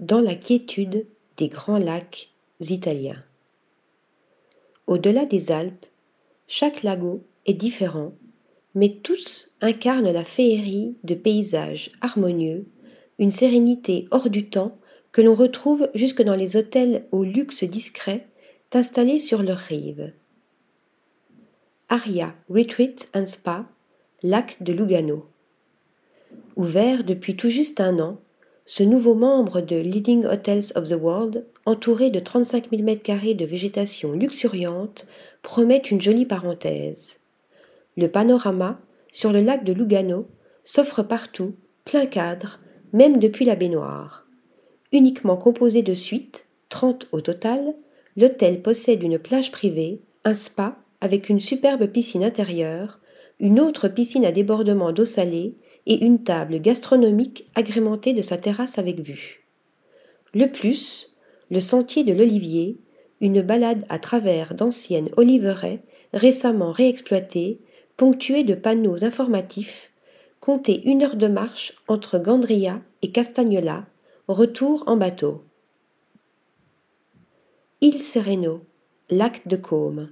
dans la quiétude des grands lacs italiens. Au-delà des Alpes, chaque lago est différent, mais tous incarnent la féerie de paysages harmonieux, une sérénité hors du temps que l'on retrouve jusque dans les hôtels au luxe discret installés sur leurs rives. Aria, Retreat and Spa, lac de Lugano. Ouvert depuis tout juste un an, ce nouveau membre de Leading Hotels of the World, entouré de 35 000 m² de végétation luxuriante, promet une jolie parenthèse. Le panorama sur le lac de Lugano s'offre partout, plein cadre, même depuis la baignoire. Uniquement composé de suites, 30 au total, l'hôtel possède une plage privée, un spa avec une superbe piscine intérieure, une autre piscine à débordement d'eau salée et une table gastronomique agrémentée de sa terrasse avec vue. Le plus, le Sentier de l'Olivier, une balade à travers d'anciennes oliveraies récemment réexploitées, ponctuée de panneaux informatifs, comptez 1 heure de marche entre Gandria et Castagnola, retour en bateau. Il Sereno, lac de Côme.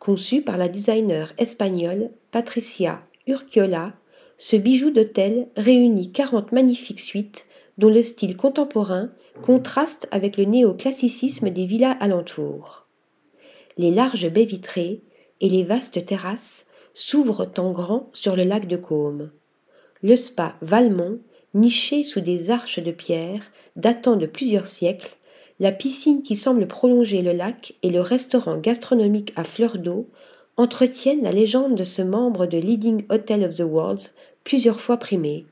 Conçu par la designer espagnole Patricia Urquiola, ce bijou d'hôtel réunit 40 magnifiques suites dont le style contemporain contraste avec le néoclassicisme des villas alentours. Les larges baies vitrées et les vastes terrasses s'ouvrent en grand sur le lac de Côme. Le spa Valmont, niché sous des arches de pierre datant de plusieurs siècles, la piscine qui semble prolonger le lac et le restaurant gastronomique à fleurs d'eau entretiennent la légende de ce membre de Leading Hotel of the World plusieurs fois primé.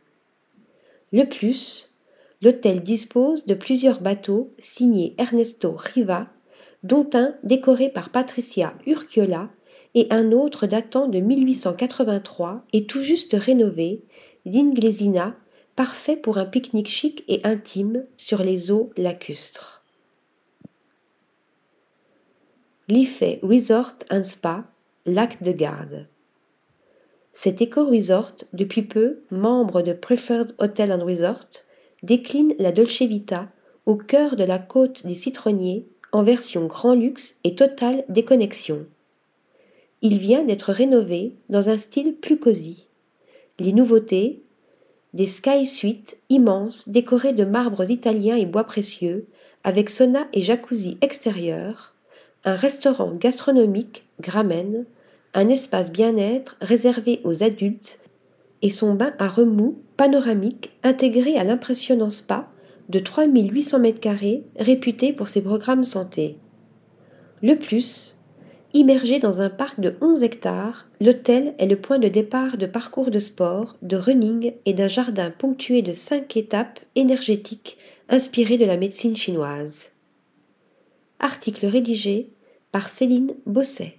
Le plus, l'hôtel dispose de plusieurs bateaux signés Ernesto Riva, dont un décoré par Patricia Urquiola et un autre datant de 1883 et tout juste rénové, d'Inglesina, parfait pour un pique-nique chic et intime sur les eaux lacustres. L'IFE Resort and Spa, lac de Garde. Cet éco-resort, depuis peu membre de Preferred Hotels and Resorts, décline la Dolce Vita au cœur de la côte des Citronniers en version grand luxe et totale déconnexion. Il vient d'être rénové dans un style plus cosy. Les nouveautés, des sky suites immenses décorées de marbres italiens et bois précieux, avec sauna et jacuzzi extérieurs, un restaurant gastronomique, Gramen, un espace bien-être réservé aux adultes et son bain à remous panoramique intégré à l'impressionnant spa de 3800 m² réputé pour ses programmes santé. Le plus, immergé dans un parc de 11 hectares, l'hôtel est le point de départ de parcours de sport, de running et d'un jardin ponctué de 5 étapes énergétiques inspirées de la médecine chinoise. Article rédigé par Céline Bosset.